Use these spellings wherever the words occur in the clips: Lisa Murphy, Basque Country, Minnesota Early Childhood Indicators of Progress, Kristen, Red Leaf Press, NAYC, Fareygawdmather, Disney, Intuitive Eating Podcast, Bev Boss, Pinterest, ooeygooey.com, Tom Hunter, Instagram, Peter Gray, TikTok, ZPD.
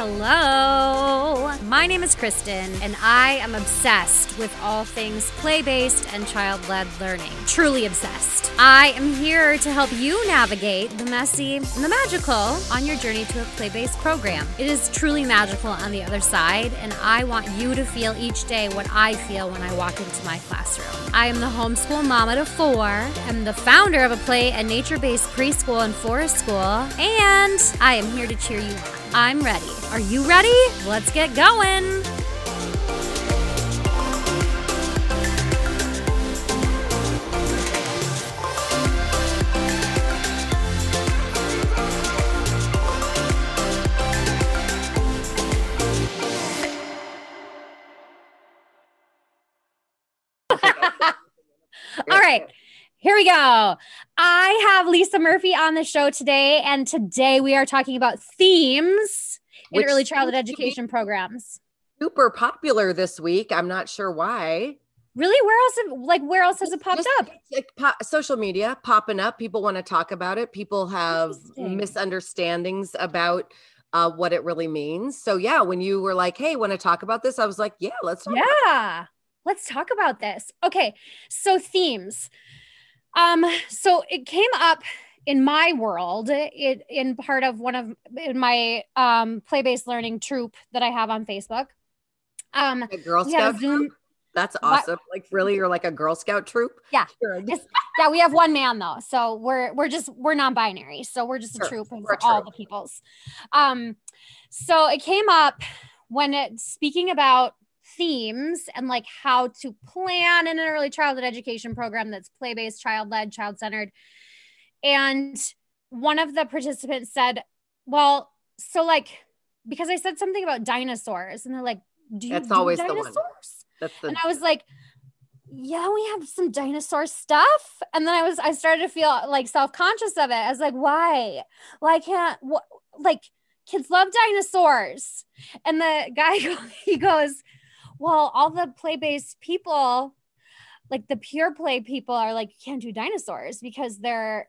Hello! My name is Kristen, and I am obsessed with all things play-based and child-led learning. Truly obsessed. I am here to help you navigate the messy and the magical on your journey to a play-based program. It is truly magical on the other side, and I want you to feel each day what I feel when I walk into my classroom. I am the homeschool mama to four. I'm the founder of a play and nature-based preschool and forest school, and I am here to cheer you on. I'm ready. Are you ready? Let's get going. All right. Here we go. I have Lisa Murphy on the show today, and today we are talking about themes in early childhood education programs. Super popular this week. I'm not sure why. Really? Where else has it popped up? Social media popping up. People want to talk about it. People have misunderstandings about what it really means. So yeah, when you were like, hey, want to talk about this? I was like, yeah, let's talk about it. Let's talk about this. Okay. So themes. So it came up in my world, in part of my play-based learning troop that I have on Facebook. The Girl Scout troop? That's awesome. Like really, you're like a Girl Scout troop? Yeah. Sure. Yeah, we have one man though. So we're non-binary. So we're just a troop for all the peoples. So it came up when speaking about themes and like how to plan in an early childhood education program that's play-based, child-led, child-centered. And one of the participants said, well, so like, because I said something about dinosaurs and they're like, do always dinosaurs? The one. And I was like, yeah, we have some dinosaur stuff. And then I started to feel like self-conscious of it. I was like, why can't, kids love dinosaurs. And the guy, he goes, well, all the play-based people, like the pure play people are like, you can't do dinosaurs because they're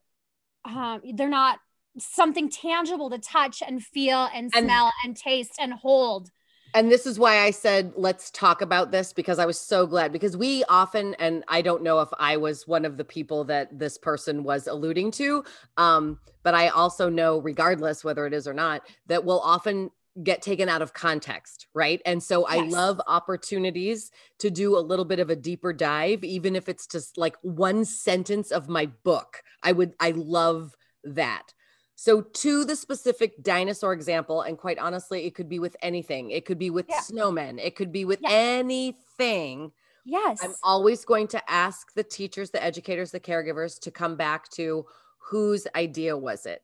not something tangible to touch and feel and smell and taste and hold. And this is why I said, let's talk about this, because I was so glad, because we often, and I don't know if I was one of the people that this person was alluding to, but I also know, regardless whether it is or not, that we'll often get taken out of context, right? And so I love opportunities to do a little bit of a deeper dive, even if it's just like one sentence of my book. I love that. So to the specific dinosaur example, and quite honestly, it could be with anything. It could be with snowmen. It could be with anything. Yes. I'm always going to ask the teachers, the educators, the caregivers to come back to whose idea was it?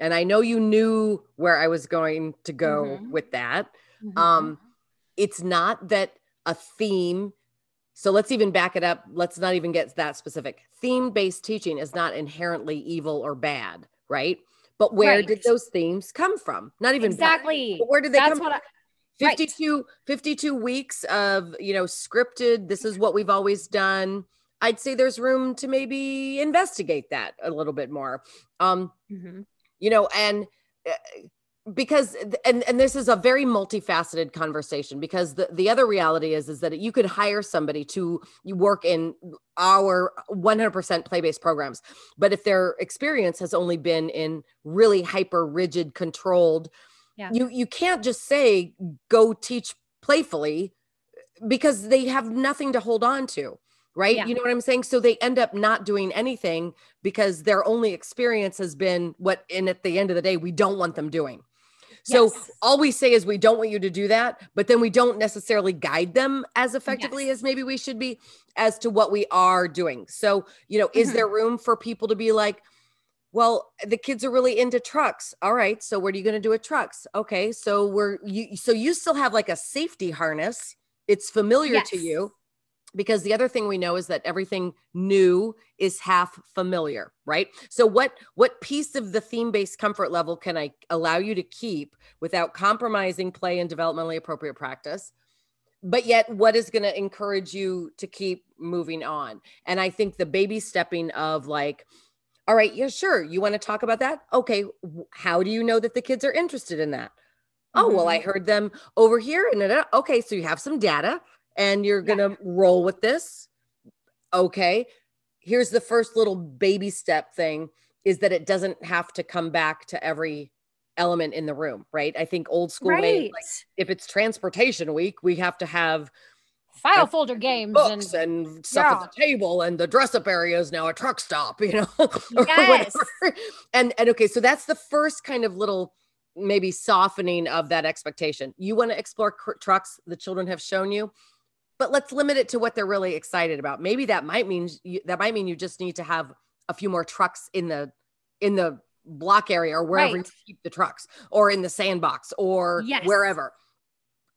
And I know you knew where I was going to go with that. Mm-hmm. It's not that a theme. So let's even back it up. Let's not even get that specific. Theme-based teaching is not inherently evil or bad, right? But where did those themes come from? Not even bad, but where did they come from? 52 weeks of, scripted. This is what we've always done. I'd say there's room to maybe investigate that a little bit more. Because this is a very multifaceted conversation, because the other reality is that you could hire somebody to work in our 100% play-based programs. But if their experience has only been in really hyper rigid controlled, you can't just say, go teach playfully, because they have nothing to hold on to. Right. Yeah. You know what I'm saying? So they end up not doing anything because their only experience has been at the end of the day, we don't want them doing. So all we say is we don't want you to do that, but then we don't necessarily guide them as effectively as maybe we should be as to what we are doing. So, is there room for people to be like, well, the kids are really into trucks. All right. So what are you going to do with trucks? Okay. So you still have like a safety harness. It's familiar to you. Because the other thing we know is that everything new is half familiar, right? So what piece of the theme-based comfort level can I allow you to keep without compromising play and developmentally appropriate practice? But yet what is going to encourage you to keep moving on? And I think the baby stepping of like, all right, yeah, sure. You want to talk about that? Okay. How do you know that the kids are interested in that? Oh, well, I heard them over here. And okay, so you have some data and you're going to roll with this. Okay. Here's the first little baby step thing is that it doesn't have to come back to every element in the room, right? I think old school, made, like, if it's transportation week, we have to have file folder games books and stuff at the table, and the dress up area is now a truck stop, you know? And okay, so that's the first kind of little maybe softening of that expectation. You want to explore trucks the children have shown you, but let's limit it to what they're really excited about. Maybe that might mean you just need to have a few more trucks in the block area or wherever you keep the trucks, or in the sandbox, or wherever,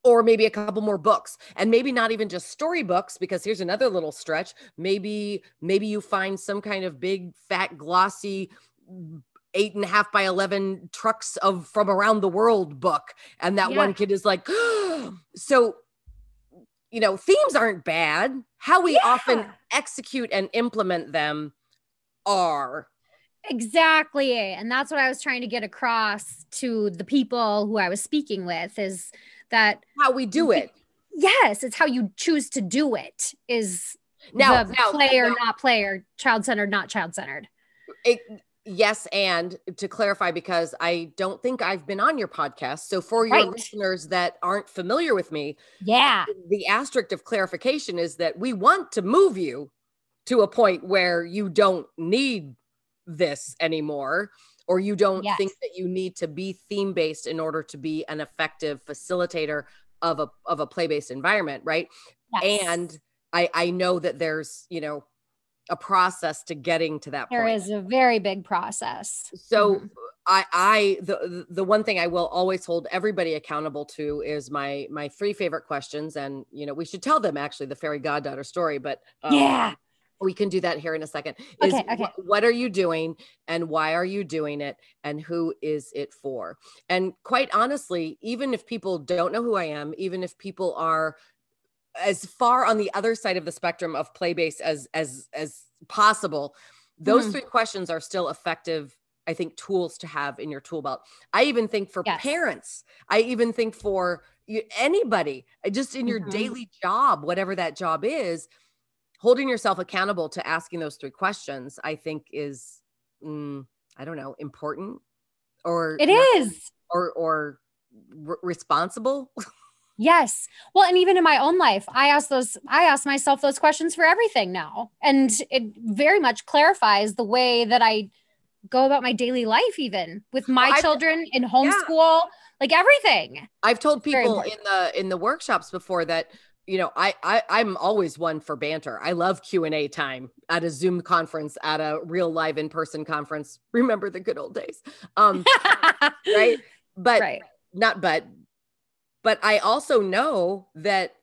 or maybe a couple more books, and maybe not even just storybooks, because here's another little stretch. Maybe you find some kind of big, fat, glossy 8.5 by 11 trucks from around the world book. And that one kid is like, so, you know, themes aren't bad. How we often execute and implement them are. Exactly. And that's what I was trying to get across to the people who I was speaking with, is that how we do it. Yes. It's how you choose to do it is not player, child-centered, not child-centered. Yes. And to clarify, because I don't think I've been on your podcast. So for your listeners that aren't familiar with me, the asterisk of clarification is that we want to move you to a point where you don't need this anymore, or you don't think that you need to be theme-based in order to be an effective facilitator of a play-based environment, right? Yes. And I know that there's, you know, a process to getting to that point. There is a very big process. So the one thing I will always hold everybody accountable to is my three favorite questions. And, you know, we should tell them actually the fairy goddaughter story, but we can do that here in a second. Okay. What are you doing, and why are you doing it, and who is it for? And quite honestly, even if people don't know who I am, even if people are as far on the other side of the spectrum of play-based as possible, those three questions are still effective, I think, tools to have in your tool belt. I even think for parents, I even think for anybody, just in your daily job, whatever that job is, holding yourself accountable to asking those three questions, I think is, important, or it is, or responsible. Yes. Well, and even in my own life, I ask myself those questions for everything now. And it very much clarifies the way that I go about my daily life, even with my children in homeschool, like everything. I've told people in the workshops before that, you know, I'm always one for banter. I love Q&A time at a Zoom conference, at a real live in-person conference. Remember the good old days. Right. But but I also know that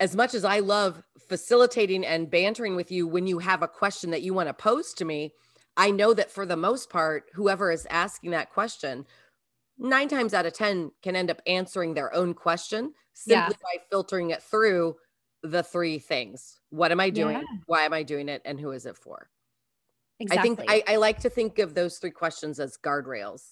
as much as I love facilitating and bantering with you, when you have a question that you want to pose to me, I know that for the most part, whoever is asking that question 9 times out of 10 can end up answering their own question simply by filtering it through the three things. What am I doing? Why am I doing it? And who is it for? Exactly. I think I like to think of those three questions as guardrails.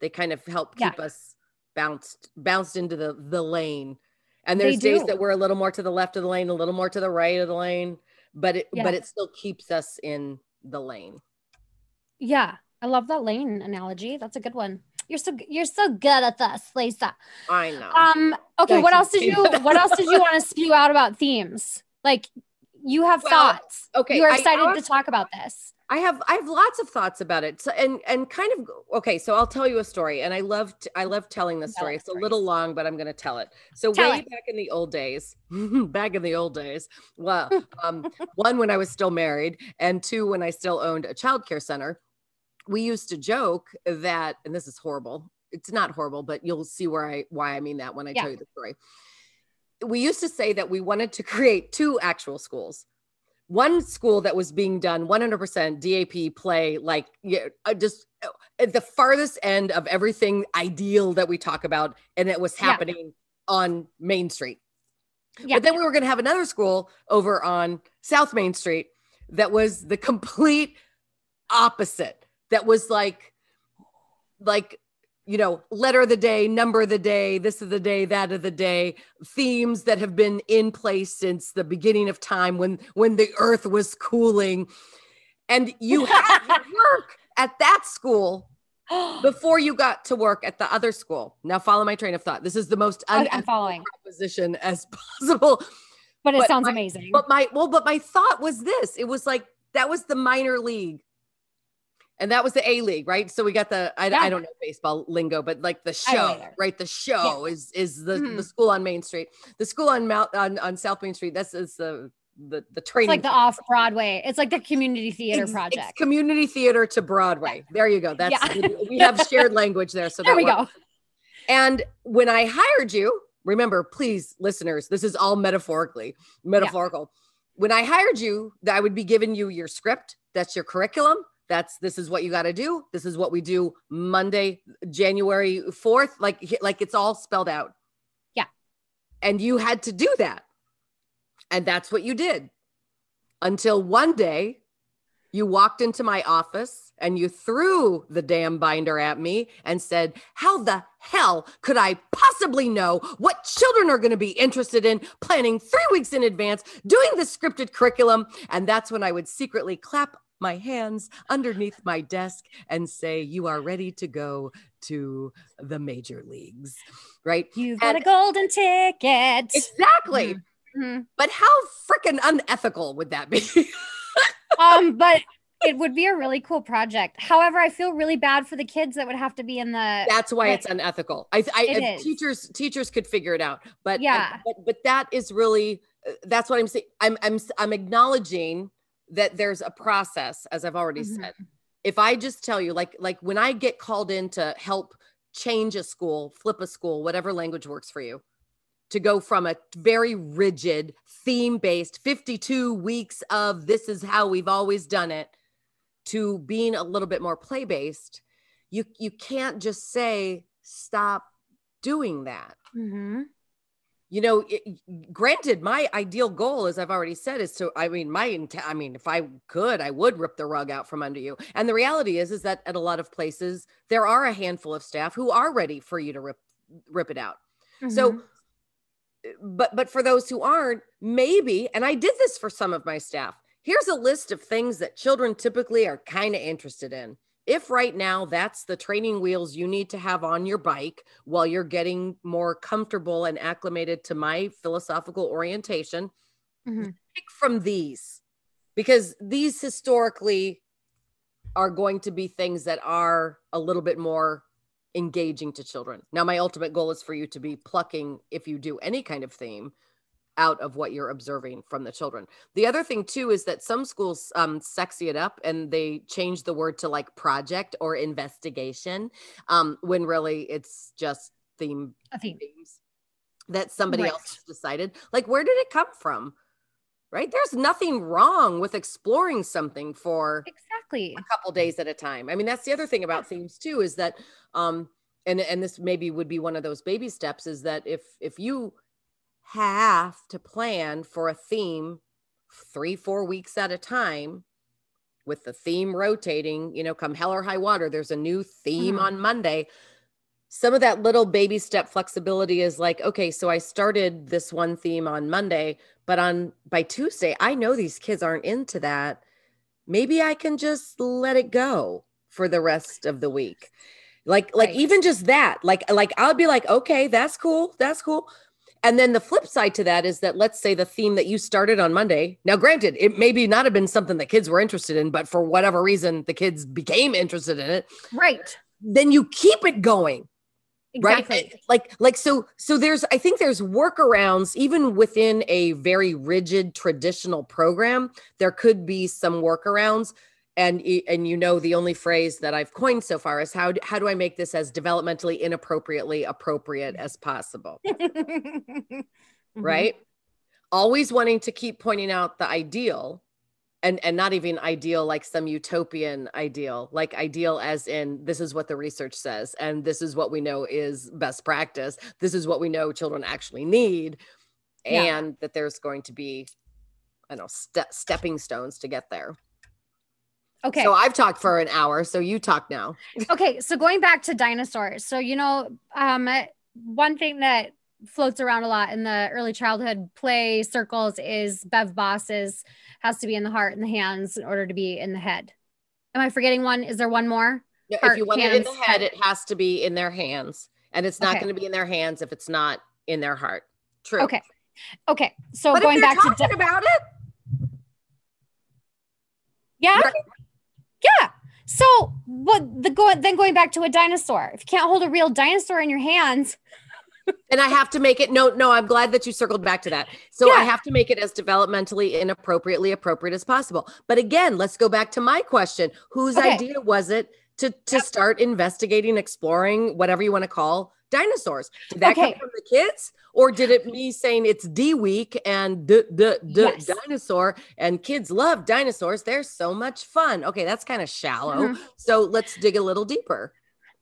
They kind of help keep us bounced into the lane. And there's days that we're a little more to the left of the lane, a little more to the right of the lane, but it still keeps us in the lane. Yeah. I love that lane analogy. That's a good one. You're so good at this, Lisa. I know. Okay. Thank what else did you want to spew out about themes? Like, you have thoughts. Okay. You are excited to talk about this. I have lots of thoughts about it. So, and kind of, okay. So I'll tell you a story, and I love telling this story. It's a little long, but I'm going to tell it. So back in the old days, well, one, when I was still married, and two, when I still owned a childcare center, we used to joke that, and this is horrible. It's not horrible, but you'll see why I mean that when I tell you the story. We used to say that we wanted to create two actual schools. One school that was being done 100% DAP play, like just at the farthest end of everything ideal that we talk about. And it was happening on Main Street. Yeah. But then we were going to have another school over on South Main Street that was the complete opposite. That was like you know, letter of the day, number of the day, this of the day, that of the day, themes that have been in place since the beginning of time when the earth was cooling. And you had to work at that school before you got to work at the other school. Now follow my train of thought. This is the most unethical proposition as possible. But it sounds amazing. But my thought was this. It was like, that was the minor league. And that was the A League, right? So we got I don't know baseball lingo, but like the show, right? The show is the school on Main Street, the school on South Main Street. That's is the training. It's like the off Broadway. It's like the community theater project. It's community theater to Broadway. There you go. That's we have shared language there. So there we go. And when I hired you, remember, please, listeners, this is all metaphorical. When I hired you, I would be giving you your script. That's your curriculum. This is what you got to do. This is what we do Monday, January 4th. Like it's all spelled out. Yeah. And you had to do that. And that's what you did until one day you walked into my office and you threw the damn binder at me and said, how the hell could I possibly know what children are going to be interested in, planning 3 weeks in advance, doing the scripted curriculum? And that's when I would secretly clap my hands underneath my desk and say, you are ready to go to the major leagues, right? You've got a golden ticket. Exactly. Mm-hmm. But how freaking unethical would that be? But it would be a really cool project. However, I feel really bad for the kids that would have to be in the. That's why it's unethical. Teachers could figure it out, but yeah, but that is really, that's what I'm saying. I'm acknowledging that there's a process, as I've already said. If I just tell you, like when I get called in to help change a school, flip a school, whatever language works for you, to go from a very rigid, theme-based 52 weeks of this is how we've always done it, to being a little bit more play-based, you can't just say, stop doing that. Mm-hmm. You know, granted, my ideal goal, as I've already said, is to, if I could, I would rip the rug out from under you. And the reality is that at a lot of places, there are a handful of staff who are ready for you to rip it out. Mm-hmm. So, but for those who aren't, maybe, and I did this for some of my staff, here's a list of things that children typically are kind of interested in. If right now that's the training wheels you need to have on your bike while you're getting more comfortable and acclimated to my philosophical orientation, pick from these, because these historically are going to be things that are a little bit more engaging to children. Now, my ultimate goal is for you to be plucking, if you do any kind of theme, out of what you're observing from the children. The other thing too is that some schools sexy it up and they change the word to like project or investigation, when really it's just themes that somebody else decided. Like, where did it come from? Right? There's nothing wrong with exploring something for a couple days at a time. I mean, that's the other thing about themes too, is that, and this maybe would be one of those baby steps, is that if you have to plan for a theme 3-4 weeks at a time, with the theme rotating, you know, come hell or high water, there's a new theme on Monday. Some of that little baby step flexibility is like, okay, so I started this one theme on Monday, but by Tuesday, I know these kids aren't into that. Maybe I can just let it go for the rest of the week. Like even just that, like I'll be like, okay, that's cool. And then the flip side to that is that, let's say the theme that you started on Monday. Now, granted, it maybe not have been something that kids were interested in, but for whatever reason, the kids became interested in it. Right. Then you keep it going. Exactly. Right. So I think there's workarounds, even within a very rigid traditional program, there could be some workarounds. And you know, the only phrase that I've coined so far is how do I make this as developmentally inappropriately appropriate as possible? Right? Always wanting to keep pointing out the ideal, and not even ideal like some utopian ideal, like ideal as in this is what the research says and this is what we know is best practice. This is what we know children actually need, and that there's going to be, stepping stones to get there. Okay. So I've talked for an hour. So you talk now. Okay. So going back to dinosaurs. So, you know, one thing that floats around a lot in the early childhood play circles is Bev Boss's has to be in the heart and the hands in order to be in the head. Am I forgetting one? Is there one more? No, heart, if you want hands, it in the head, it has to be in their hands. And it's not going to be in their hands if it's not in their heart. True. Okay. Okay. So but going back to talking about it. Yeah. Right. Yeah. So what then going back to a dinosaur, if you can't hold a real dinosaur in your hands. And I have to make it. No, I'm glad that you circled back to that. So yeah. I have to make it as developmentally and appropriately appropriate as possible. But again, let's go back to my question. Whose idea was it to start investigating, exploring, whatever you want to call dinosaurs? Did that come from the kids? Or did it me saying it's D week and dinosaur and kids love dinosaurs? They're so much fun. Okay, that's kind of shallow. Mm-hmm. So let's dig a little deeper.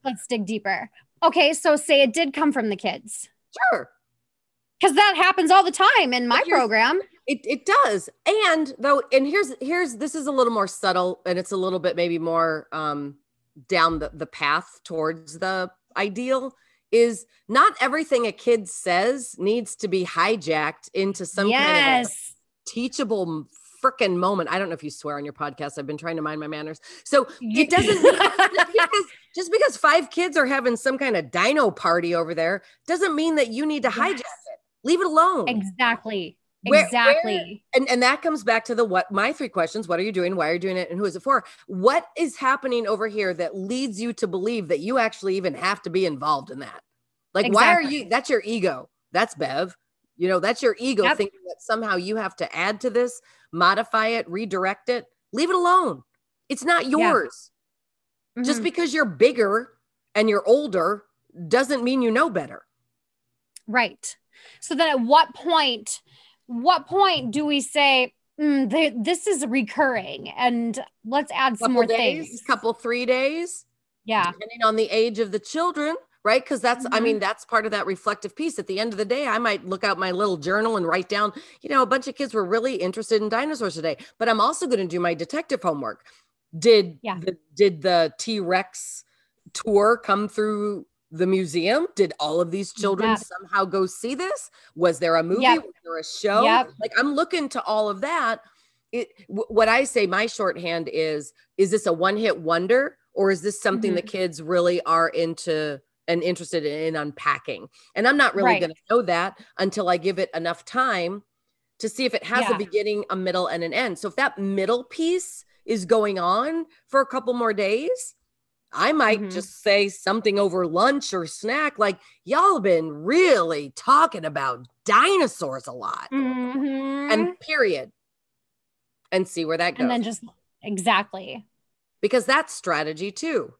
Let's dig deeper. Okay, so say it did come from the kids. Sure. Because that happens all the time in my program. It does. And though, and here's this is a little more subtle and it's a little bit maybe more down the path towards the ideal is not everything a kid says needs to be hijacked into some kind of teachable frickin' moment. I don't know if you swear on your podcast. I've been trying to mind my manners. So it doesn't, just because five kids are having some kind of dino party over there doesn't mean that you need to hijack it. Leave it alone. Exactly. And that comes back to my three questions. What are you doing? Why are you doing it? And who is it for? What is happening over here that leads you to believe that you actually even have to be involved in that? Like, why are you, that's your ego. That's Bev. You know, that's your ego thinking that somehow you have to add to this, modify it, redirect it, leave it alone. It's not yours. Yeah. Mm-hmm. Just because you're bigger and you're older doesn't mean you know better. Right. So then at what point do we say, this is recurring and let's add some more things? Couple, 3 days. Yeah. Depending on the age of the children. Right. Because that's, I mean, that's part of that reflective piece. At the end of the day, I might look out my little journal and write down, you know, a bunch of kids were really interested in dinosaurs today, but I'm also going to do my detective homework. Did the T-Rex tour come through the museum? Did all of these children somehow go see this? Was there a movie? Was there a show? Like I'm looking to all of that. What I say, my shorthand is this a one-hit wonder or is this something the kids really are into and interested in unpacking? And I'm not really going to know that until I give it enough time to see if it has a beginning, a middle, and an end. So if that middle piece is going on for a couple more days, I might just say something over lunch or snack, like y'all been really talking about dinosaurs a lot and period, and see where that goes. And then just because that's strategy too.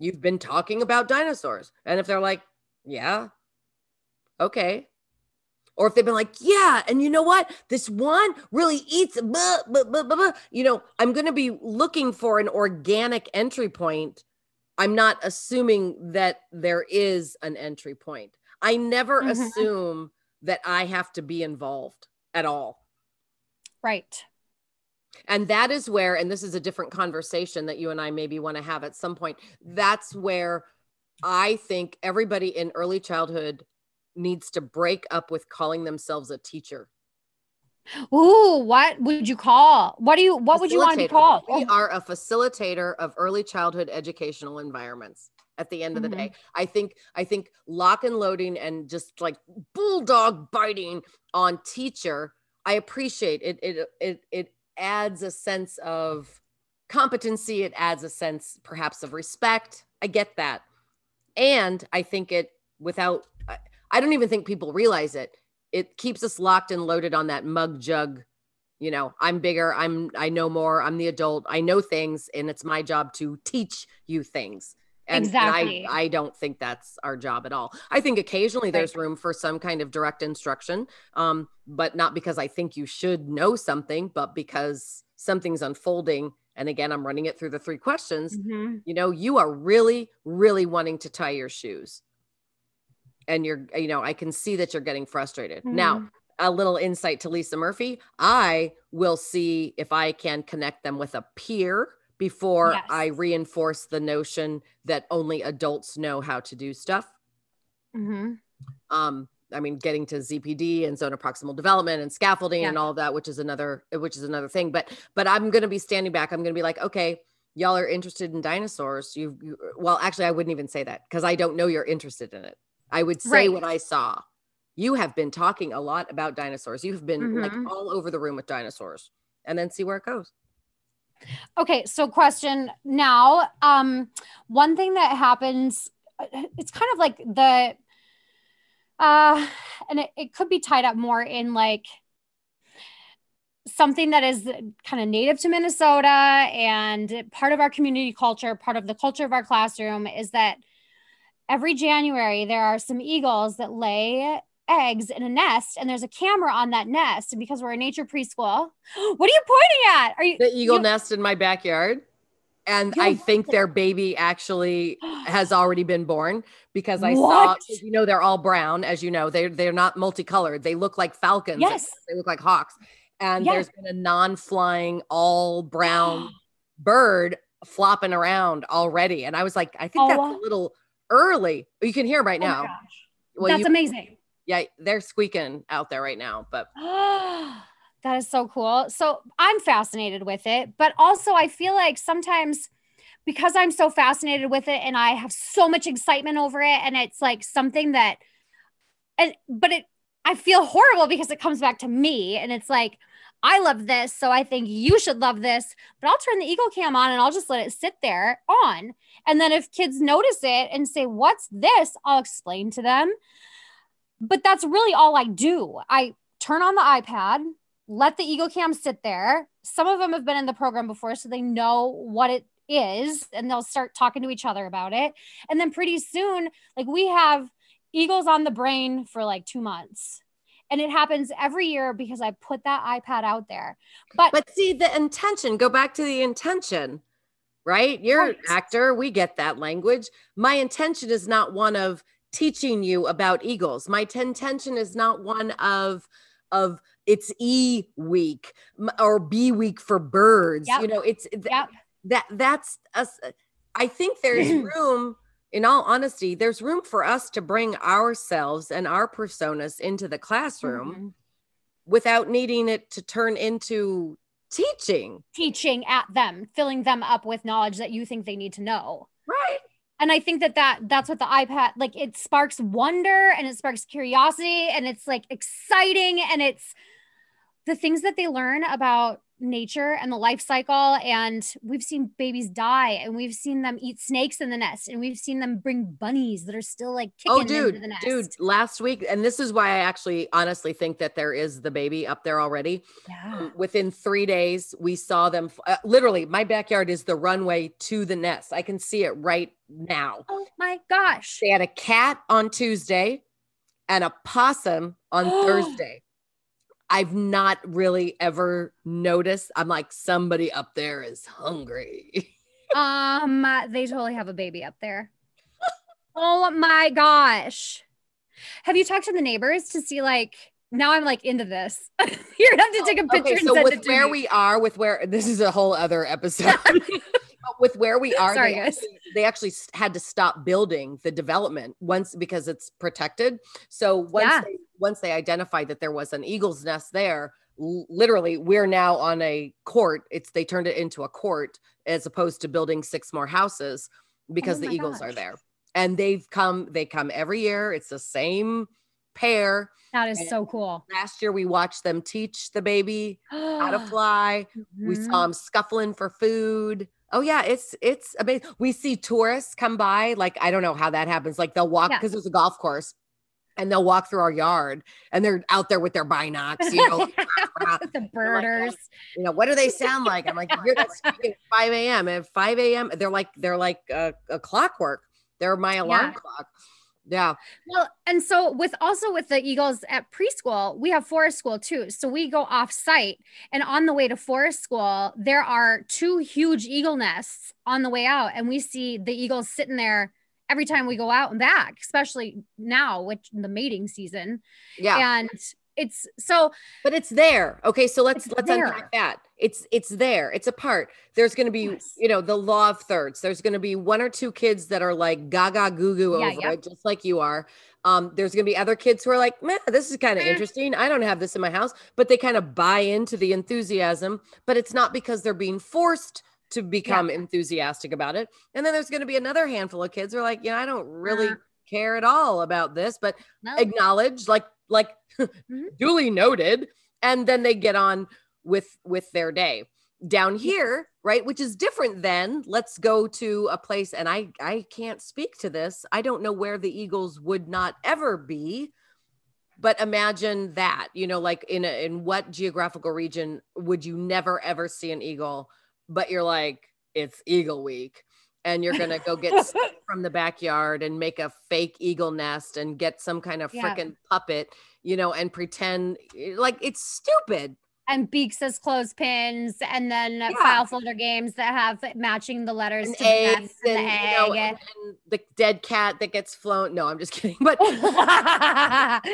You've been talking about dinosaurs. And if they're like, yeah, okay. Or if they've been like, yeah, and you know what? This one really eats, you know, I'm going to be looking for an organic entry point. I'm not assuming that there is an entry point. I never assume that I have to be involved at all. Right. And that is where, and this is a different conversation that you and I maybe want to have at some point. That's where I think everybody in early childhood needs to break up with calling themselves a teacher. Ooh, what would you call? What would you want to call? We are a facilitator of early childhood educational environments. At the end of the day, I think lock and loading and just like bulldog biting on teacher. I appreciate it. It adds a sense of competency. It adds a sense perhaps of respect. I get that. And I think I don't even think people realize it. It keeps us locked and loaded on that mug jug. You know, I'm bigger. I know more. I'm the adult. I know things. And it's my job to teach you things. And I don't think that's our job at all. I think occasionally there's room for some kind of direct instruction, but not because I think you should know something, but because something's unfolding. And again, I'm running it through the three questions. You know, you are really, really wanting to tie your shoes. And I can see that you're getting frustrated. Now, a little insight to Lisa Murphy, I will see if I can connect them with a peer before yes. I reinforce the notion that only adults know how to do stuff. Mm-hmm. I mean, getting to ZPD and zone of proximal development and scaffolding yeah. and all that, which is another thing. But I'm going to be standing back. I'm going to be like, okay, y'all are interested in dinosaurs. Well, actually, I wouldn't even say that because I don't know you're interested in it. I would say right. what I saw. You have been talking a lot about dinosaurs. You've been mm-hmm. like all over the room with dinosaurs, and then see where it goes. Okay. So question now, one thing that happens, it's kind of like the, and it could be tied up more in like something that is kind of native to Minnesota and part of our community culture, part of the culture of our classroom is that every January, there are some eagles that lay eggs in a nest and there's a camera on that nest. And because we're a nature preschool, what are you pointing at? Are you the eagle nest in my backyard? And I think their baby actually has already been born because I saw, they're all brown, as you know, they're not multicolored. They look like falcons. Yes. They look like hawks. And yes. there's been a non-flying all brown bird flopping around already. And I was like, I think that's a little early. You can hear them right now. Well, that's amazing. Yeah, they're squeaking out there right now, but that is so cool. So I'm fascinated with it, but also I feel like sometimes because I'm so fascinated with it and I have so much excitement over it and it's like something that, I feel horrible because it comes back to me and it's like, I love this. So I think you should love this, but I'll turn the Eagle Cam on and I'll just let it sit there on. And then if kids notice it and say, what's this? I'll explain to them. But that's really all I do. I turn on the iPad, let the Eagle Cam sit there. Some of them have been in the program before, so they know what it is and they'll start talking to each other about it. And then pretty soon, like we have eagles on the brain for like 2 months. And it happens every year because I put that iPad out there. But see the intention, go back to the intention, right? You're right. An actor. We get that language. My intention is not one of teaching you about eagles. My intention is not one of it's E week or B week for birds. Yep. You know, it's that's us. I think there's room. In all honesty, there's room for us to bring ourselves and our personas into the classroom mm-hmm. without needing it to turn into teaching. Teaching at them, filling them up with knowledge that you think they need to know. Right. And I think that's what the iPad, like it sparks wonder and it sparks curiosity and it's like exciting and it's the things that they learn about nature and the life cycle. And we've seen babies die and we've seen them eat snakes in the nest and we've seen them bring bunnies that are still like kicking into the nest. Dude, last week. And this is why I actually honestly think that there is the baby up there already. Yeah. Within 3 days, we saw them literally. My backyard is the runway to the nest. I can see it right now. Oh my gosh. They had a cat on Tuesday and a possum on Thursday. I've not really ever noticed. I'm like, somebody up there is hungry. They totally have a baby up there. Oh my gosh. Have you talked to the neighbors to see like, now I'm like into this. You're going to have to take a picture and send it to me. This is a whole other episode. With where we are, sorry, they actually had to stop building the development once because it's protected. So once they identified that there was an eagle's nest there, literally we're now on a court. They turned it into a court as opposed to building 6 more houses because the eagles are there. And they come every year. It's the same pair. That is so cool. Last year we watched them teach the baby how to fly. Mm-hmm. We saw them scuffling for food. Oh yeah, it's amazing. We see tourists come by, like, I don't know how that happens. Like they'll walk because there's a golf course and they'll walk through our yard and they're out there with their binocs, the birders. Like, what do they sound like? I'm like, you're not speaking at 5 a.m. At 5 a.m. They're like a clockwork. They're my alarm clock. Yeah. Well, and so with the eagles at preschool, we have forest school too. So we go off site and on the way to forest school, there are 2 huge eagle nests on the way out. And we see the eagles sitting there every time we go out and back, especially now with the mating season. Yeah. And It's so, but it's there. Okay. So let's unpack that. It's there. It's a part. There's going to be, you know, the law of thirds. There's going to be one or two kids that are like gaga goo goo over it, just like you are. There's going to be other kids who are like, meh, this is kind of interesting. I don't have this in my house, but they kind of buy into the enthusiasm, but it's not because they're being forced to become enthusiastic about it. And then there's going to be another handful of kids who are like, you know, I don't really care at all about this, but acknowledge like duly noted. And then they get on with their day down here. Right. Which is different than let's go to a place. And I can't speak to this. I don't know where the Eagles would not ever be, but imagine that, you know, like in what geographical region would you never, ever see an eagle, but you're like, it's Eagle Week. And you're going to go get stuff from the backyard and make a fake eagle nest and get some kind of freaking puppet, you know, and pretend like it's stupid. And beaks as clothespins, and then file folder games that have matching the letters and to eggs the nest, and the egg. You know, and the dead cat that gets flown. No, I'm just kidding. But but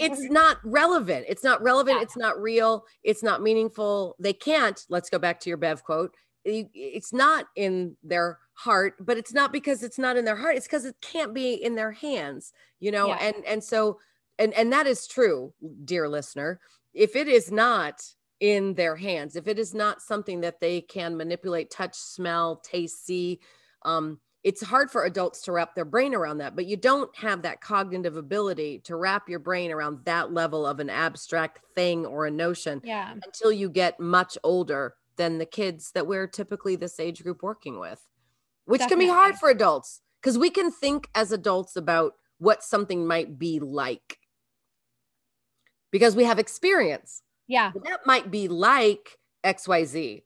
it's not relevant. It's not relevant. Yeah. It's not real. It's not meaningful. They can't. Let's go back to your Bev quote. It's not in their heart, but it's not because it's not in their heart. It's because it can't be in their hands, you know? Yeah. And so, and that is true, dear listener. If it is not in their hands, if it is not something that they can manipulate, touch, smell, taste, see, it's hard for adults to wrap their brain around that, but you don't have that cognitive ability to wrap your brain around that level of an abstract thing or a notion until you get much older than the kids that we're typically this age group working with, which can be hard for adults because we can think as adults about what something might be like because we have experience. Yeah. That might be like XYZ.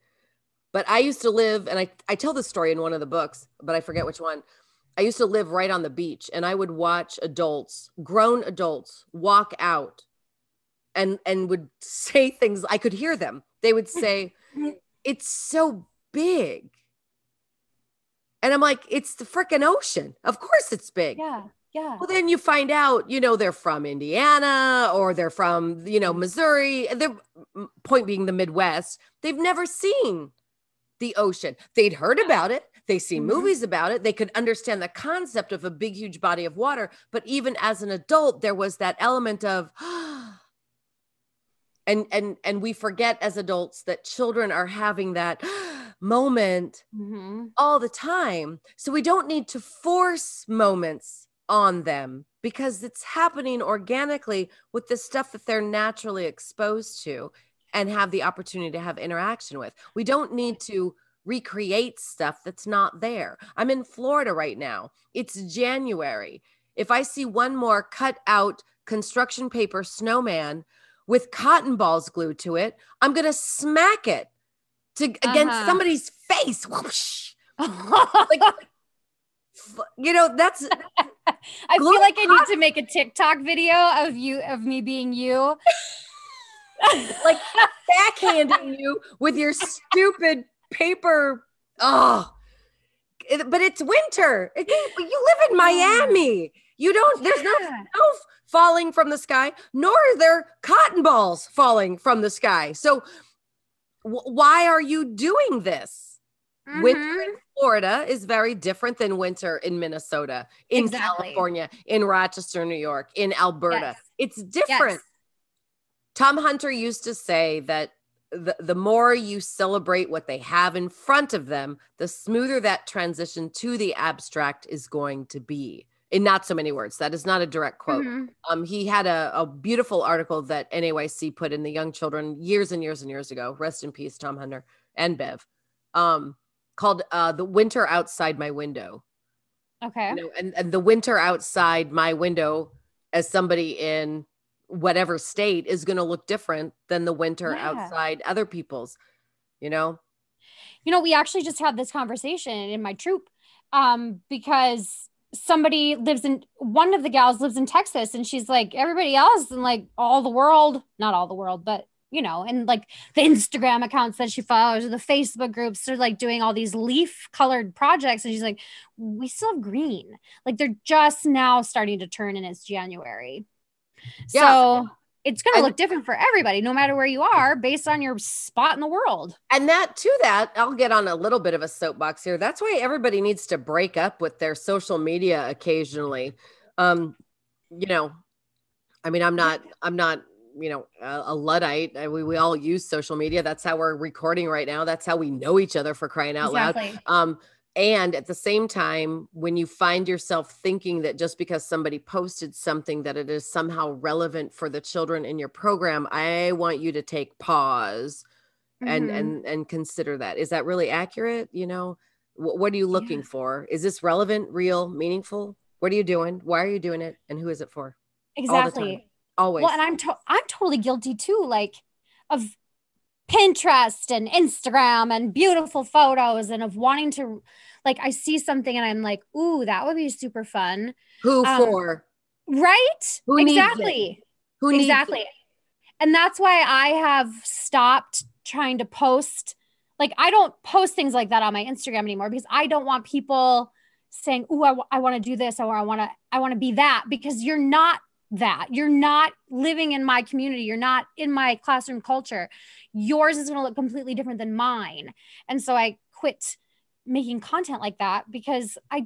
But I used to live, and I tell this story in one of the books, but I forget which one. I used to live right on the beach and I would watch adults, grown adults, walk out and would say things. I could hear them. They would say, it's so big. And I'm like, it's the freaking ocean. Of course it's big. Yeah. Yeah. Well, then you find out, you know, they're from Indiana or they're from, you know, Missouri. Their point being the Midwest. They've never seen the ocean. They'd heard about it. They see movies about it. They could understand the concept of a big, huge body of water. But even as an adult, there was that element of, and we forget as adults that children are having that moment all the time. So we don't need to force moments on them because it's happening organically with the stuff that they're naturally exposed to and have the opportunity to have interaction with. We don't need to recreate stuff that's not there. I'm in Florida right now. It's January. If I see one more cut out construction paper snowman with cotton balls glued to it, I'm going to smack it against somebody's face. Whoosh. Like, you know, that's. I feel like I need to make a TikTok video of me being you. Like backhanding you with your stupid paper. Oh, but it's winter. You live in Miami. You don't, there's no snow falling from the sky, nor are there cotton balls falling from the sky. So why are you doing this? Winter in Florida is very different than winter in Minnesota, in California, in Rochester, New York, in Alberta. It's different. Yes. Tom Hunter used to say that the more you celebrate what they have in front of them, the smoother that transition to the abstract is going to be. In not so many words. That is not a direct quote. He had a beautiful article that NAYC put in the Young Children years and years and years ago. Rest in peace, Tom Hunter and Bev. Called The Winter Outside My Window. Okay. You know, and the winter outside my window as somebody in whatever state is going to look different than the winter outside other people's, you know? You know, we actually just had this conversation in my troop because somebody one of the gals lives in Texas and she's like, everybody else and like all the world, not all the world, but you know, and like the Instagram accounts that she follows or the Facebook groups, they're like doing all these leaf colored projects. And she's like, we still have green. Like they're just now starting to turn and it's January. Yeah. So it's going to look different for everybody, no matter where you are, based on your spot in the world. And I'll get on a little bit of a soapbox here. That's why everybody needs to break up with their social media occasionally. I'm not a Luddite. We all use social media. That's how we're recording right now. That's how we know each other, for crying out loud. And at the same time, when you find yourself thinking that just because somebody posted something that it is somehow relevant for the children in your program, I want you to take pause and consider that. Is that really accurate? What are you looking for? Is this relevant, real, meaningful? What are you doing? Why are you doing it? And who is it for? Exactly. All the time. Always. Well, and I'm totally guilty too, like of Pinterest and Instagram and beautiful photos, and of wanting to, like, I see something and I'm like, ooh, that would be super fun. Who for? Right? Who exactly. Who needs exactly. It? And that's why I have stopped trying to post. Like, I don't post things like that on my Instagram anymore, because I don't want people saying, ooh, I want to do this, or I want to be that, because you're not that. You're not living in my community. You're not in my classroom culture. Yours is going to look completely different than mine. And so I quit making content like that, because I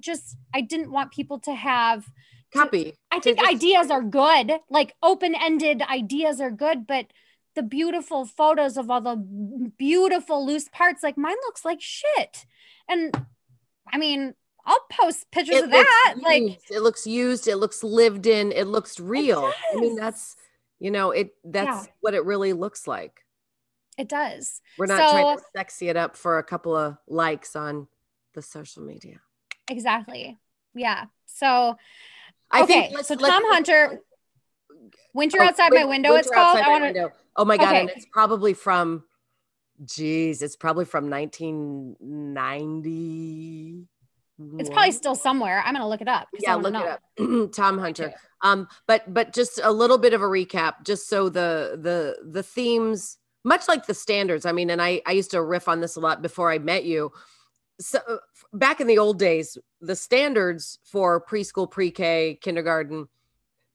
didn't want people to have copy. I think ideas are good. Like, open-ended ideas are good, but the beautiful photos of all the beautiful loose parts, like, mine looks like shit. And I mean, I'll post pictures of that. Used. Like, it looks used. It looks lived in. It looks real. I mean, that's what it really looks like. It does. We're not trying to sexy it up for a couple of likes on the social media. Exactly. Yeah. So, Tom Hunter, Winter Outside My Window, it's called. Oh my God. Okay. And it's probably from, it's probably from 1990. It's probably still somewhere. I'm going to look it up. Yeah, look it up. Tom Hunter. But just a little bit of a recap, just so the themes, much like the standards. I mean, and I used to riff on this a lot before I met you. So back in the old days, the standards for preschool, pre-K, kindergarten,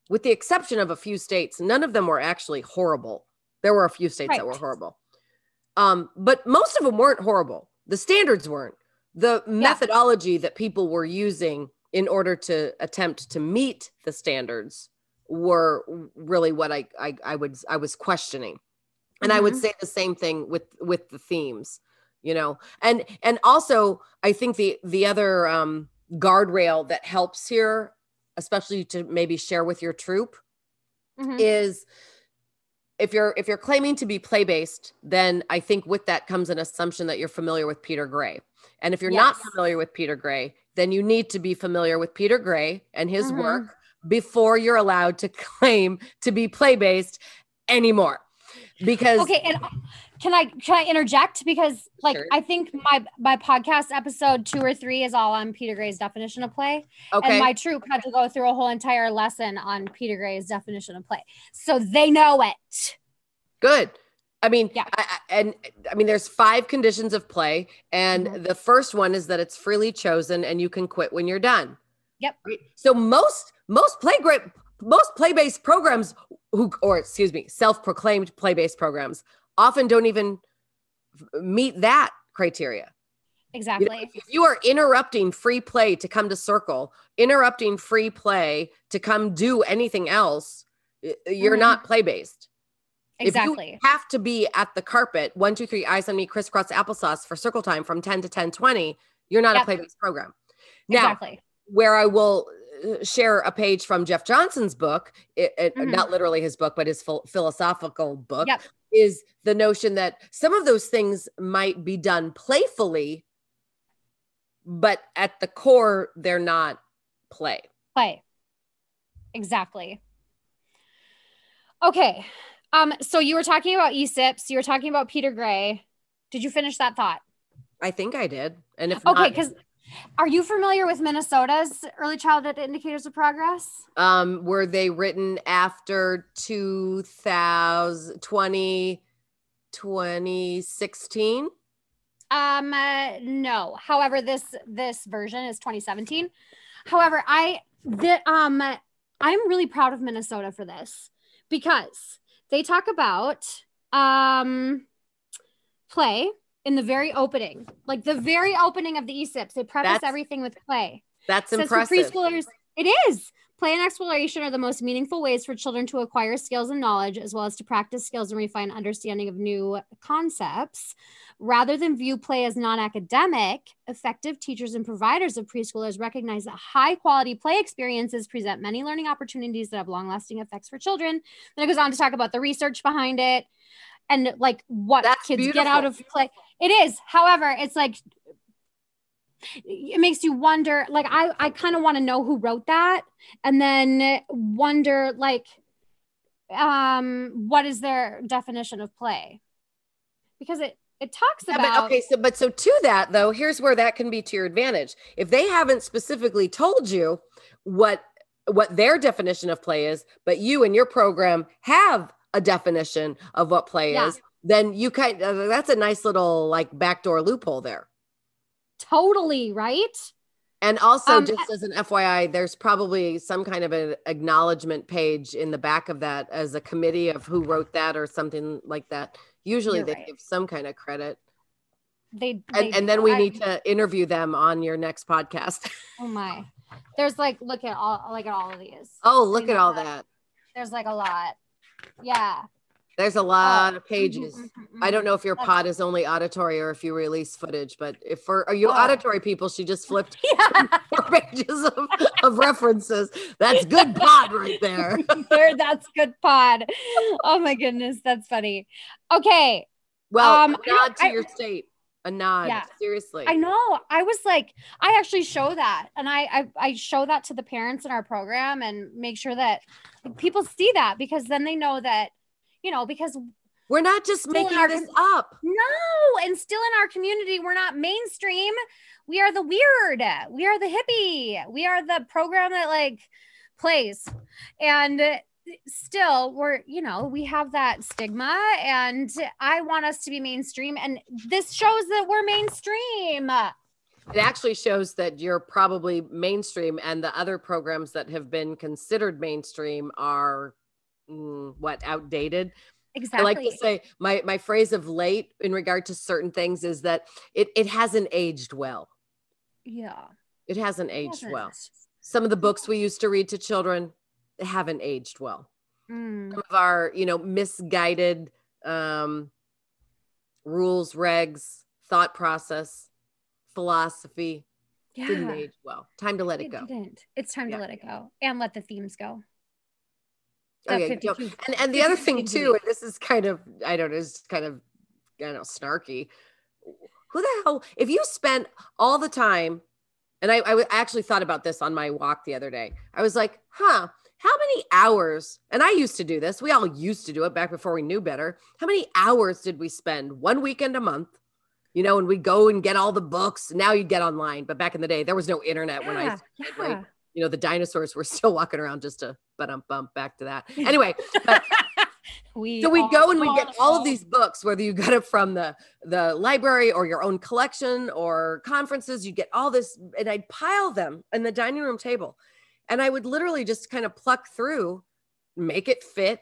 with the exception of a few states, none of them were actually horrible. There were a few states that were horrible. But most of them weren't horrible. The standards weren't. The methodology that people were using in order to attempt to meet the standards were really what I was questioning. And I would say the same thing with the themes, and also I think the other guardrail that helps here, especially to maybe share with your troop, is if you're claiming to be play-based, then I think with that comes an assumption that you're familiar with Peter Gray. And if you're not familiar with Peter Gray, then you need to be familiar with Peter Gray and his work before you're allowed to claim to be play-based anymore. Because and can I interject? Because sure. I think my podcast episode 2 or 3 is all on Peter Gray's definition of play. Okay. And my troop had to go through a whole entire lesson on Peter Gray's definition of play. So they know it. Good. I mean, there's 5 conditions of play. And the first one is that it's freely chosen and you can quit when you're done. Yep. Right? So most play-based programs self-proclaimed play-based programs often don't even meet that criteria. Exactly. If you are interrupting free play to come to circle, interrupting free play to come do anything else, you're not play-based. Exactly. If you have to be at the carpet, 1, 2, 3, eyes on me, crisscross applesauce for circle time from 10 to 10:20, you're not a play-based program. Now, where I will share a page from Jeff Johnson's book, not literally his book, but his philosophical book, is the notion that some of those things might be done playfully, but at the core, they're not play. Play. Exactly. Okay. So you were talking about ESIPs, you were talking about Peter Gray. Did you finish that thought? I think I did. And if not, because are you familiar with Minnesota's Early Childhood Indicators of Progress? Were they written after 2016? No. However, this version is 2017. However, I'm really proud of Minnesota for this, because They talk about play in the very opening, like the very opening of the ESIPs. They preface everything with play. That's impressive. Preschoolers, it is. Play and exploration are the most meaningful ways for children to acquire skills and knowledge, as well as to practice skills and refine understanding of new concepts. Rather than view play as non-academic, effective teachers and providers of preschoolers recognize that high-quality play experiences present many learning opportunities that have long-lasting effects for children. Then it goes on to talk about the research behind it and like what kids get out of play. It is. However, it's like, it makes you wonder, like, I kind of want to know who wrote that, and then wonder, like, what is their definition of play? Because it talks about. But to that though, here's where that can be to your advantage. If they haven't specifically told you what their definition of play is, but you and your program have a definition of what play is, then you kind of, that's a nice little like backdoor loophole there. Totally right. And also just as an FYI, there's probably some kind of an acknowledgement page in the back of that as a committee of who wrote that or something like that. Usually they give some kind of credit. And then we need to interview them on your next podcast. Oh my. There's like, look at all of these. Oh, look at all that. There's like a lot. Yeah. There's a lot of pages. I don't know if your pod is only auditory or if you release footage, but if are you auditory people, she just flipped 4 pages of references. That's good pod right there. That's good pod. Oh my goodness. That's funny. Okay. Well, a nod to your state. A nod. Yeah. Seriously. I know. I was like, I actually show that. And I show that to the parents in our program and make sure that people see that, because then they know that, you know, because we're not just making this up. No. And still in our community, we're not mainstream. We are the weird. We are the hippie. We are the program that like plays. And still we're, you know, we have that stigma, and I want us to be mainstream. And this shows that we're mainstream. It actually shows that you're probably mainstream, and the other programs that have been considered mainstream are outdated. Exactly. I like to say my phrase of late in regard to certain things is that it hasn't aged well. Yeah. It hasn't aged well. Some of the books we used to read to children haven't aged well. Some of our, you know, misguided rules, regs, thought process, philosophy didn't age well. Time to let it go. It's time to let it go and let the themes go. Okay, you know, and the other thing too, and this is kind of, snarky. Who the hell, if you spent all the time, and I actually thought about this on my walk the other day. I was like, how many hours, and I used to do this. We all used to do it back before we knew better. How many hours did we spend one weekend a month? You know, and we go and get all the books. Now you get online, but back in the day, there was no internet when I started. Like, you know, the dinosaurs were still walking around, just to bump back to that. Anyway, we get all of these books, whether you got it from the library or your own collection or conferences, you get all this, and I'd pile them in the dining room table. And I would literally just kind of pluck through, make it fit,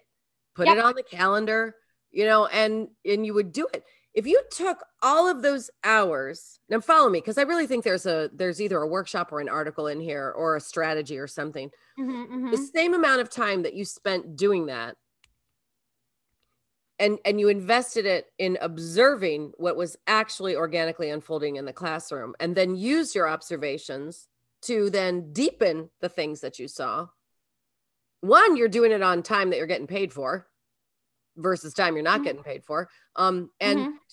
put it on the calendar, you know, and you would do it. If you took all of those hours, now follow me, because I really think there's either a workshop or an article in here or a strategy or something. The same amount of time that you spent doing that, and you invested it in observing what was actually organically unfolding in the classroom, and then use your observations to then deepen the things that you saw. One, you're doing it on time that you're getting paid for, versus time you're not getting paid for. And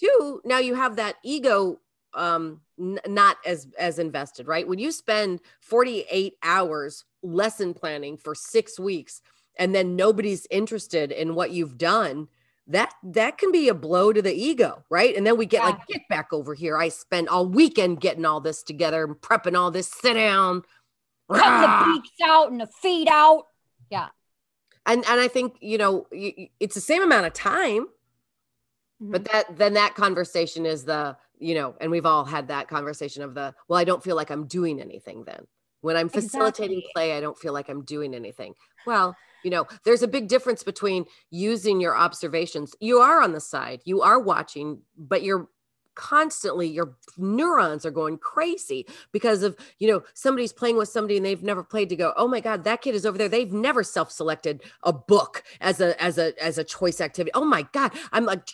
two, now you have that ego not as invested, right? When you spend 48 hours lesson planning for 6 weeks and then nobody's interested in what you've done, that can be a blow to the ego, right? And then we get like, get back over here. I spent all weekend getting all this together and prepping all this, sit down. Cutting the beaks out and the feet out. Yeah. And I think, you know, it's the same amount of time, but that conversation is the, you know, and we've all had that conversation of the, well, I don't feel like I'm doing anything then. When I'm facilitating play, I don't feel like I'm doing anything. Well, you know, there's a big difference between using your observations. You are on the side, you are watching, but you're constantly, your neurons are going crazy because of, you know, somebody's playing with somebody and they've never played, to go, oh my God, that kid is over there. They've never self-selected a book as a choice activity. Oh my God. I'm like,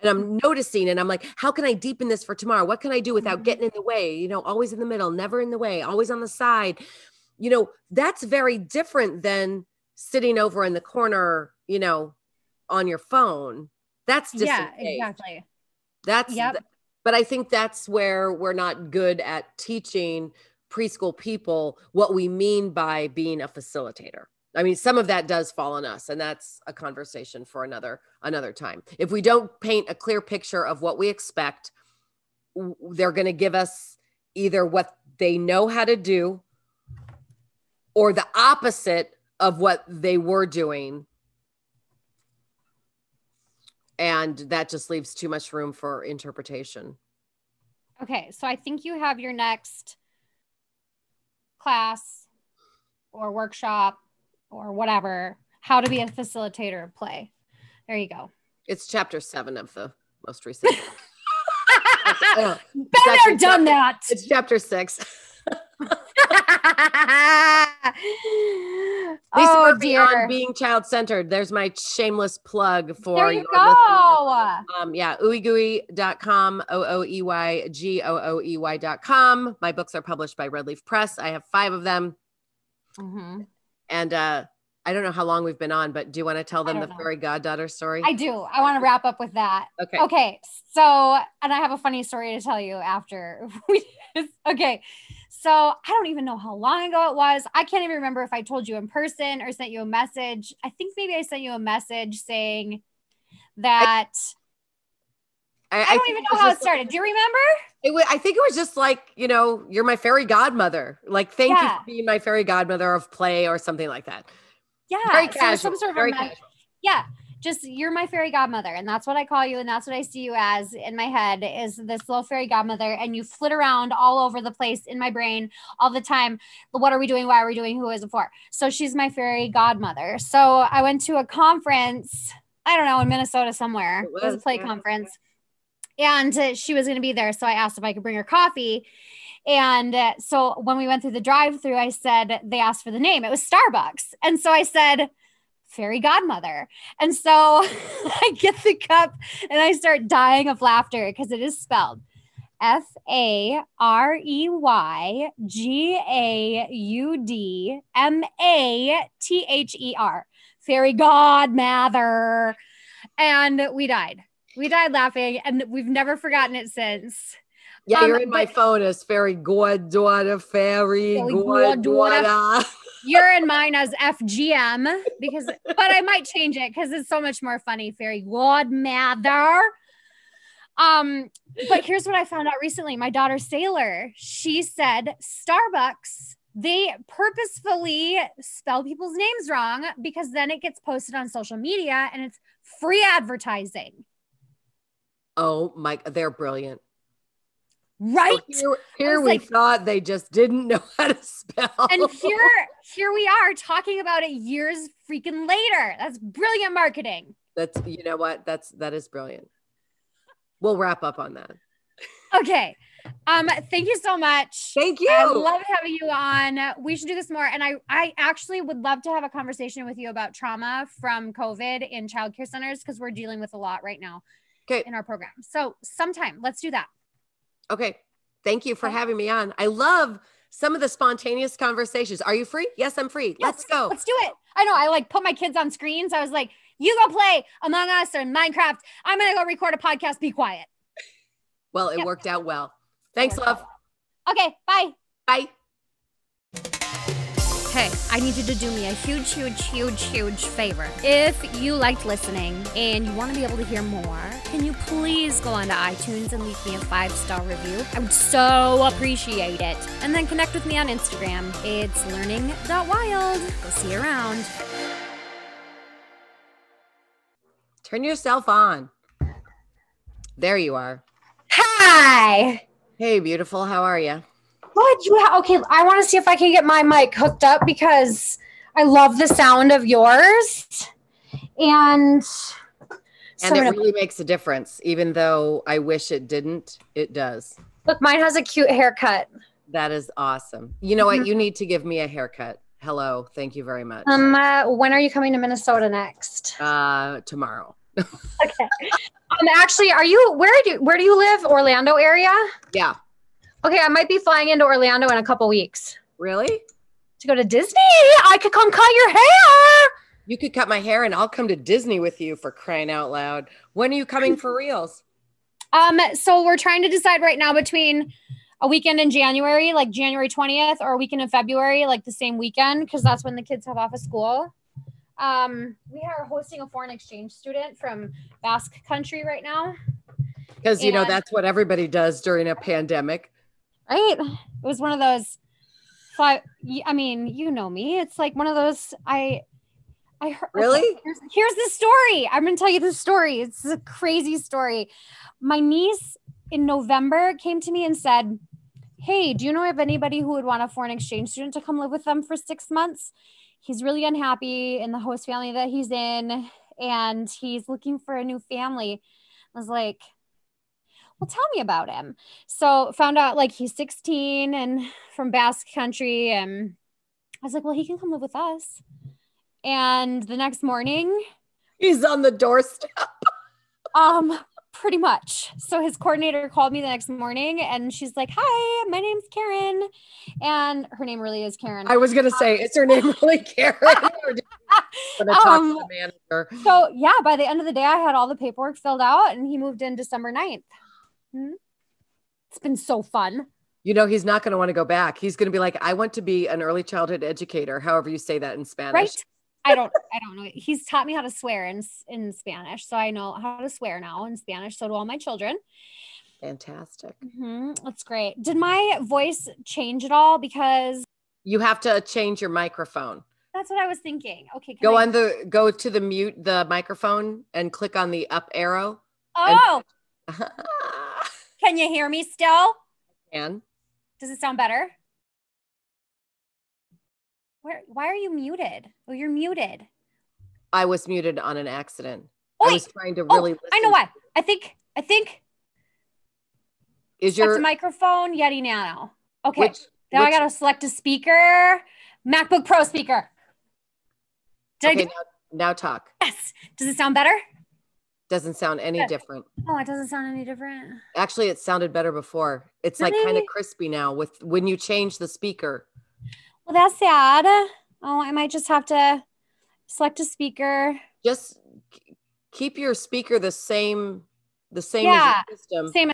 and I'm noticing, and I'm like, how can I deepen this for tomorrow? What can I do without getting in the way? You know, always in the middle, never in the way, always on the side. You know, that's very different than sitting over in the corner, you know, on your phone. That's disengaged. Yeah, exactly. That's, but I think that's where we're not good at teaching preschool people what we mean by being a facilitator. I mean, some of that does fall on us, and that's a conversation for another time. If we don't paint a clear picture of what we expect, they're going to give us either what they know how to do or the opposite of what they were doing. And that just leaves too much room for interpretation. Okay, so I think you have your next class or workshop or whatever, how to be a facilitator of play. There you go. It's chapter 7 of the most recent. Been there, done that. It's chapter 6. Lisa Murphy on being child-centered. There's my shameless plug for you. ooeygooey.com, ooeygooey.com. My books are published by Red Leaf Press. I have 5 of them. Mm-hmm. And I don't know how long we've been on, but do you want to tell them the fairy goddaughter story? I do. I want to wrap up with that. Okay. Okay. So, and I have a funny story to tell you after. Okay. So I don't even know how long ago it was. I can't even remember if I told you in person or sent you a message. I think maybe I sent you a message saying that. I don't even know how it started. Do you remember? I think it was just like, you know, you're my fairy godmother. Like, thank you for being my fairy godmother of play or something like that. Yeah. Very casual. So some sort of yeah. Just, you're my fairy godmother. And that's what I call you. And that's what I see you as in my head, is this little fairy godmother. And you flit around all over the place in my brain all the time. What are we doing? Why are we doing? Who is it for? So she's my fairy godmother. So I went to a conference, I don't know, in Minnesota somewhere. It was a play conference. And she was going to be there. So I asked if I could bring her coffee. And so when we went through the drive-thru, I said, they asked for the name. It was Starbucks. And so I said, fairy godmother. And so I get the cup and I start dying of laughter because it is spelled fairygaudmather. Fairy godmother. And we died. We died laughing, and we've never forgotten it since. Yeah, you're in my phone as fairy goddaughter, fairy goddaughter. You're in mine as FGM, because, but I might change it because it's so much more funny, fairy godmother. But here's what I found out recently. My daughter, Sailor, she said Starbucks, they purposefully spell people's names wrong because then it gets posted on social media and it's free advertising. Oh, Mike, they're brilliant. Right. So here we thought they just didn't know how to spell. And here we are talking about it years freaking later. That's brilliant marketing. That's, you know what? That is brilliant. We'll wrap up on that. Okay. Thank you so much. Thank you. I love having you on. We should do this more. And I actually would love to have a conversation with you about trauma from COVID in childcare centers, because we're dealing with a lot right now. Okay. In our program. So sometime let's do that. Okay. Thank you for having me on. I love some of the spontaneous conversations. Are you free? Yes, I'm free. Yes, let's go. Let's do it. I know. I like put my kids on screens. I was like, you go play Among Us or Minecraft. I'm going to go record a podcast. Be quiet. Well, it worked out well. Thanks, love. Okay. Bye. Bye. Hey, I need you to do me a huge, huge, huge, huge favor. If you liked listening and you want to be able to hear more, can you please go onto iTunes and leave me a 5-star review? I would so appreciate it. And then connect with me on Instagram. It's learning.wild. We'll see you around. Turn yourself on. There you are. Hi. Hey, beautiful. How are you? could you have? Okay, I want to see if I can get my mic hooked up because I love the sound of yours. And it really makes a difference. Even though I wish it didn't, it does. Look, mine has a cute haircut. That is awesome. You know what? You need to give me a haircut. Hello. Thank you very much. When are you coming to Minnesota next? Tomorrow. Okay. Actually, where do you live? Orlando area? Yeah. Okay. I might be flying into Orlando in a couple weeks. Really? To go to Disney. I could come cut your hair. You could cut my hair and I'll come to Disney with you, for crying out loud. When are you coming for reals? So we're trying to decide right now between a weekend in January, like January 20th, or a weekend in February, like the same weekend. 'Cause that's when the kids have off of school. We are hosting a foreign exchange student from Basque Country right now. 'Cause you know, that's what everybody does during a pandemic. Right. It was one of those, I mean, you know me, it's like one of those, I heard, really? Okay, here's the story. I'm going to tell you the story. It's a crazy story. My niece in November came to me and said, hey, do you know of anybody who would want a foreign exchange student to come live with them for 6 months? He's really unhappy in the host family that he's in, and he's looking for a new family. I was like, well, tell me about him. So found out like he's 16 and from Basque Country. And I was like, well, he can come live with us. And the next morning he's on the doorstep. Pretty much. So his coordinator called me the next morning and she's like, hi, my name's Karen. And her name really is Karen. I was going to say, is her name really Karen? Or did you want to talk to the manager? So yeah, by the end of the day, I had all the paperwork filled out and he moved in December 9th. It's been so fun. You know, he's not going to want to go back. He's going to be like, I want to be an early childhood educator. However you say that in Spanish. Right? I don't know. He's taught me how to swear in Spanish. So I know how to swear now in Spanish. So do all my children. Fantastic. That's great. Did my voice change at all? Because you have to change your microphone. That's what I was thinking. Okay. Go to the mute, the microphone, and click on the up arrow. Oh, can you hear me still? Can. Does it sound better? Why are you muted? Oh, you're muted. I was muted on an accident. Wait. I was trying to really listen. I know why. I think. Is your microphone Yeti Nano? Okay. Now I got to select a speaker. MacBook Pro speaker. Now talk. Yes. Does it sound better? Doesn't sound any different. Oh, it doesn't sound any different. Actually, it sounded better before. It's really? Like kind of crispy now with when you change the speaker. Well, that's sad. Oh, I might just have to select a speaker. Just keep your speaker the same as your system. Same.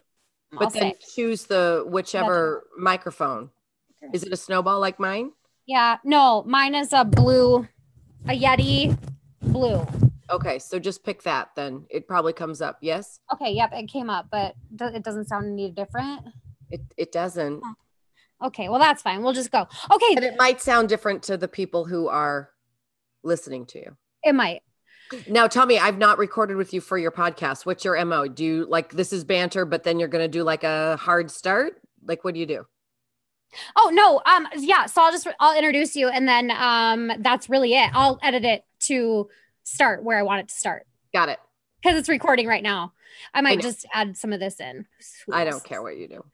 But then choose whichever microphone. Is it a snowball like mine? Yeah. No, mine is a Yeti blue. Okay. So just pick that then. It probably comes up. Yes. Okay. Yep. It came up, but it doesn't sound any different. It doesn't. Huh. Okay, well, that's fine. We'll just go. Okay. And it might sound different to the people who are listening to you. It might. Now, tell me, I've not recorded with you for your podcast. What's your MO? Do you like, this is banter, but then you're going to do like a hard start? Like, what do you do? Oh, no. Yeah. So I'll introduce you. And then that's really it. I'll edit it to start where I want it to start. Got it. Because it's recording right now. I might just add some of this in. I don't care what you do.